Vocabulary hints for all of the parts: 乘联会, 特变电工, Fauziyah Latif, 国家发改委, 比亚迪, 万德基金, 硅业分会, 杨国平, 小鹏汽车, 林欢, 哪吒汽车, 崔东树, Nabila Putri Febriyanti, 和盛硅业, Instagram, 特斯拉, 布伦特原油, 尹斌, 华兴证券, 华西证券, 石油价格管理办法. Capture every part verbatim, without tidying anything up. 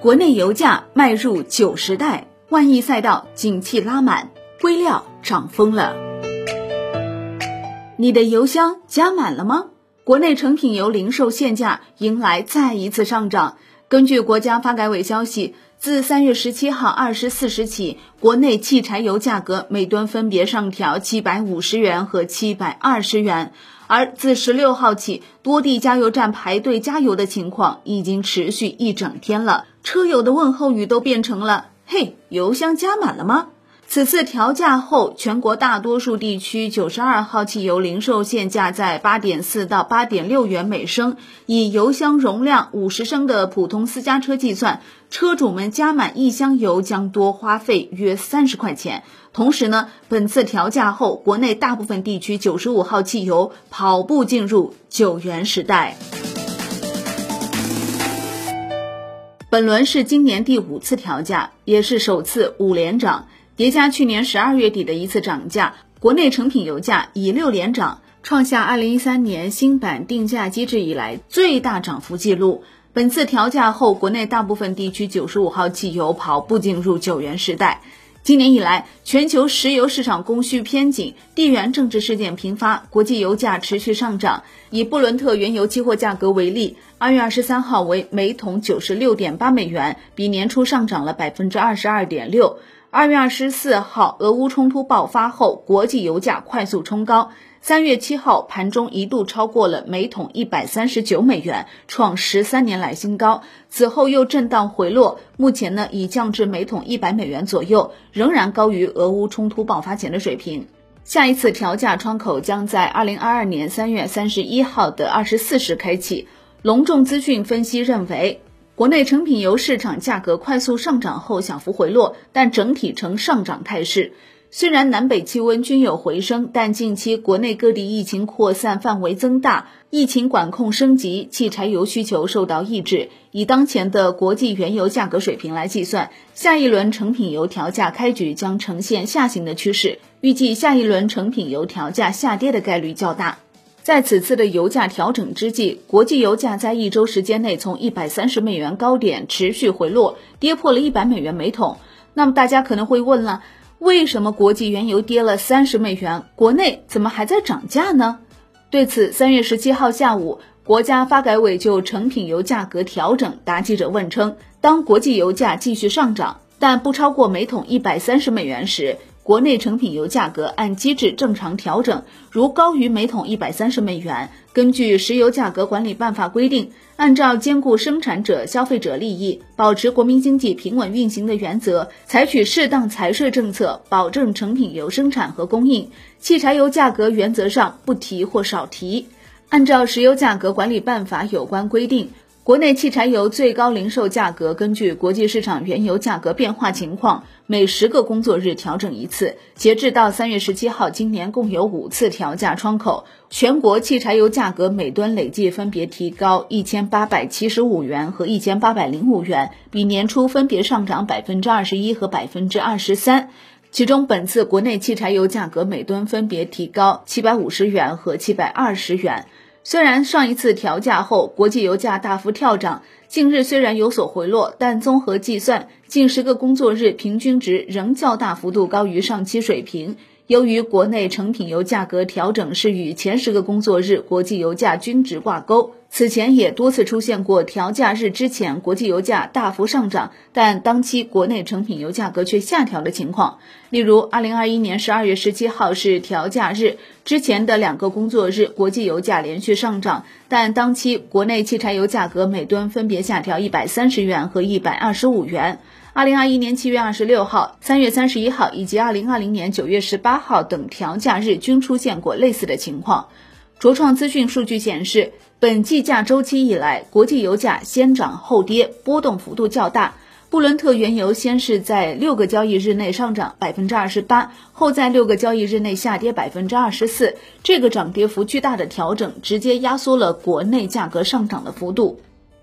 国内油价迈入九十代，万亿赛道景气拉满，硅料涨疯了。你的油箱加满了吗？国内成品油零售限价迎来再一次上涨。根据国家发改委消息，自三月十七号二十四时起，国内汽柴油价格每吨分别上调七百五十元和七百二十元，而自十六号起，多地加油站排队加油的情况已经持续一整天了，车友的问候语都变成了“嘿，油箱加满了吗？”此次调价后，全国大多数地区九十二号汽油零售限价在 八点四 到 八点六元每升，以油箱容量五十升的普通私家车计算，车主们加满一箱油将多花费约三十块钱。同时呢，本次调价后，国内大部分地区九十五号汽油跑步进入九元时代。本轮是今年第五次调价，也是首次五连涨。叠加去年十二月底的一次涨价，国内成品油价已六连涨，创下二零一三年新版定价机制以来最大涨幅记录。本次调价后，国内大部分地区九十五号汽油跑步进入九元时代。今年以来，全球石油市场供需偏紧，地缘政治事件频发，国际油价持续上涨。以布伦特原油期货价格为例，二月二十三号为每桶 九十六点八美元，比年初上涨了 百分之二十二点六。二月二十四号俄乌冲突爆发后，国际油价快速冲高，三月七号盘中一度超过了每桶一百三十九美元，创十三年来新高，此后又震荡回落，目前呢已降至每桶一百美元左右，仍然高于俄乌冲突爆发前的水平。下一次调价窗口将在二零二二年三月三十一号的二十四时开启。隆重资讯分析认为，国内成品油市场价格快速上涨后小幅回落，但整体呈上涨态势。虽然南北气温均有回升，但近期国内各地疫情扩散范围增大，疫情管控升级，汽柴油需求受到抑制。以当前的国际原油价格水平来计算，下一轮成品油调价开局将呈现下行的趋势，预计下一轮成品油调价下跌的概率较大。在此次的油价调整之际，国际油价在一周时间内从一百三十美元高点持续回落，跌破了一百美元每桶。那么大家可能会问了，为什么国际原油跌了三十美元，国内怎么还在涨价呢？对此，三月十七号下午，国家发改委就成品油价格调整答记者问称，当国际油价继续上涨，但不超过每桶一百三十美元时，国内成品油价格按机制正常调整，如高于每桶一百三十美元，根据《石油价格管理办法》规定，按照兼顾生产者、消费者利益，保持国民经济平稳运行的原则，采取适当财税政策，保证成品油生产和供应，汽柴油价格原则上不提或少提。按照《石油价格管理办法》有关规定，国内汽柴油最高零售价格根据国际市场原油价格变化情况，每十个工作日调整一次。截至到三月十七号，今年共有五次调价窗口，全国汽柴油价格每吨累计分别提高一千八百七十五元和一千八百零五元，比年初分别上涨 百分之二十一 和 百分之二十三。其中本次国内汽柴油价格每吨分别提高七百五十元和七百二十元。虽然上一次调价后国际油价大幅跳涨，近日虽然有所回落，但综合计算，近十个工作日平均值仍较大幅度高于上期水平。由于国内成品油价格调整是与前十个工作日国际油价均值挂钩，此前也多次出现过调价日之前国际油价大幅上涨，但当期国内成品油价格却下调的情况。例如二零二一年十二月十七号是调价日，之前的两个工作日国际油价连续上涨，但当期国内汽柴油价格每吨分别下调一百三十元和一百二十五元。二零二一年七月二十六号、三月三十一号以及二零二零年九月十八号等调价日均出现过类似的情况。卓创资讯数据显示，本计价周期以来，国际油价先涨后跌，波动幅度较大。布伦特原油先是在六个交易日内上涨 百分之二十八， 后在六个交易日内下跌 百分之二十四， 这个涨跌幅巨大的调整直接压缩了国内价格上涨的幅度。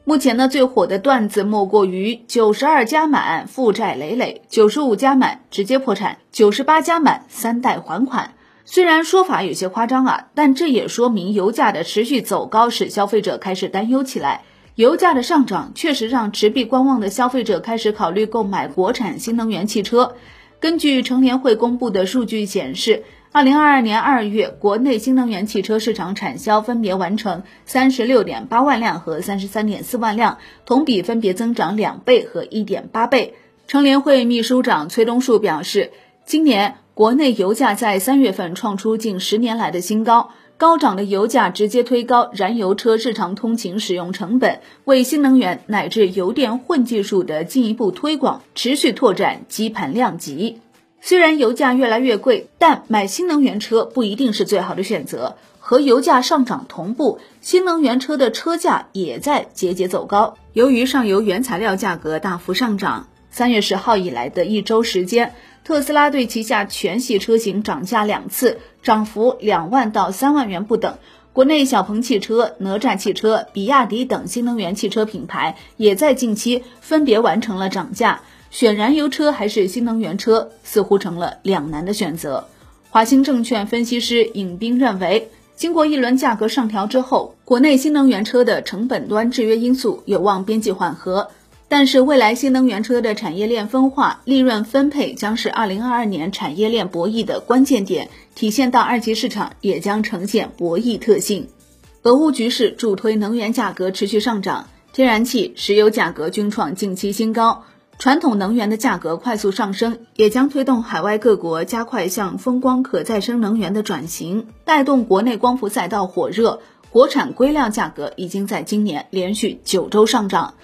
目前呢，最火的段子莫过于九十二加满负债累累，九十五加满直接破产，九十八加满三代还款。虽然说法有些夸张啊，但这也说明油价的持续走高使消费者开始担忧起来。油价的上涨确实让持币观望的消费者开始考虑购买国产新能源汽车。根据乘联会公布的数据显示，二零二二年二月，国内新能源汽车市场产销分别完成 三十六点八万辆和 三十三点四万辆，同比分别增长两倍和 一点八倍。乘联会秘书长崔东树表示，今年国内油价在三月份创出近十年来的新高，高涨的油价直接推高燃油车日常通勤使用成本，为新能源乃至油电混技术的进一步推广持续拓展基盘量级。虽然油价越来越贵，但买新能源车不一定是最好的选择。和油价上涨同步，新能源车的车价也在节节走高。由于上游原材料价格大幅上涨，三月十号以来的一周时间，特斯拉对旗下全系车型涨价两次，涨幅两万到三万元不等。国内小鹏汽车、哪吒汽车、比亚迪等新能源汽车品牌也在近期分别完成了涨价。选燃油车还是新能源车，似乎成了两难的选择。华兴证券分析师尹斌认为，经过一轮价格上调之后，国内新能源车的成本端制约因素有望边际缓和，但是未来新能源车的产业链分化、利润分配将是二零二二年产业链博弈的关键点，体现到二级市场也将呈现博弈特性。俄乌局势助推能源价格持续上涨，天然气、石油价格均创近期新高，传统能源的价格快速上升，也将推动海外各国加快向风光可再生能源的转型，带动国内光伏赛道火热。国产硅料价格已经在今年连续九周上涨。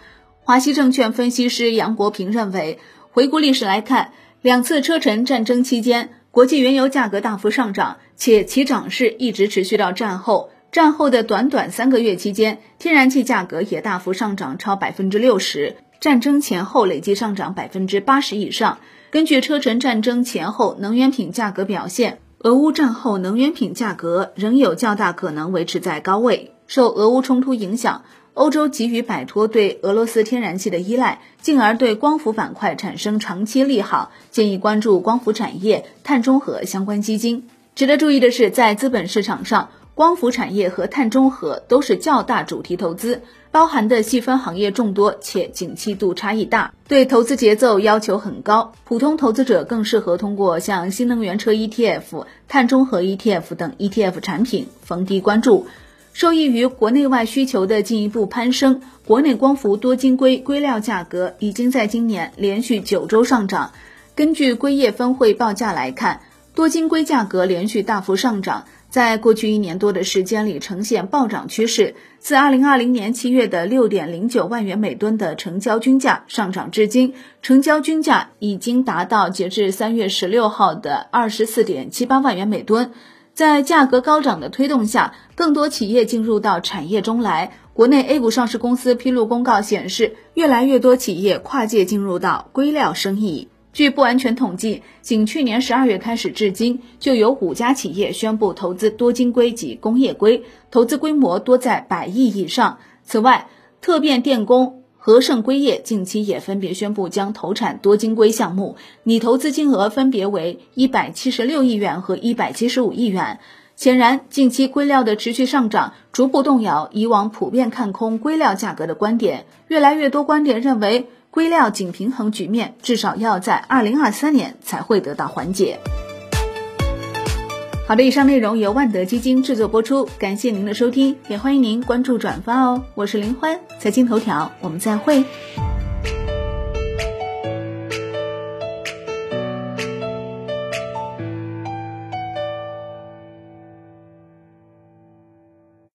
华西证券分析师杨国平认为，回顾历史来看，两次车臣战争期间，国际原油价格大幅上涨，且其涨势一直持续到战后。战后的短短三个月期间，天然气价格也大幅上涨超 百分之六十，战争前后累计上涨 百分之八十 以上。根据车臣战争前后能源品价格表现，俄乌战后能源品价格仍有较大可能维持在高位。受俄乌冲突影响，欧洲急于摆脱对俄罗斯天然气的依赖，进而对光伏板块产生长期利好，建议关注光伏产业、碳中和相关基金。值得注意的是，在资本市场上，光伏产业和碳中和都是较大主题投资，包含的细分行业众多且景气度差异大，对投资节奏要求很高。普通投资者更适合通过像新能源车 E T F、碳中和 E T F 等 E T F 产品逢低关注。受益于国内外需求的进一步攀升，国内光伏多晶硅硅料价格已经在今年连续九周上涨。根据硅业分会报价来看，多晶硅价格连续大幅上涨，在过去一年多的时间里呈现暴涨趋势，自二零二零年七月的 六点零九万元每吨的成交均价上涨至今，成交均价已经达到截至三月十六号的 二十四点七八万元每吨。在价格高涨的推动下，更多企业进入到产业中来。国内 A 股上市公司披露公告显示，越来越多企业跨界进入到硅料生意。据不完全统计，仅去年十二月开始至今，就有五家企业宣布投资多晶硅及工业硅，投资规模多在百亿以上。此外，特变电工、和盛硅业近期也分别宣布将投产多晶硅项目，拟投资金额分别为一百七十六亿元和一百七十五亿元。显然，近期硅料的持续上涨逐步动摇以往普遍看空硅料价格的观点，越来越多观点认为，硅料紧平衡局面至少要在二零二三年才会得到缓解。好的，以上内容由万德基金制作播出，感谢您的收听，也欢迎您关注转发哦。我是林欢，财经头条，我们再会。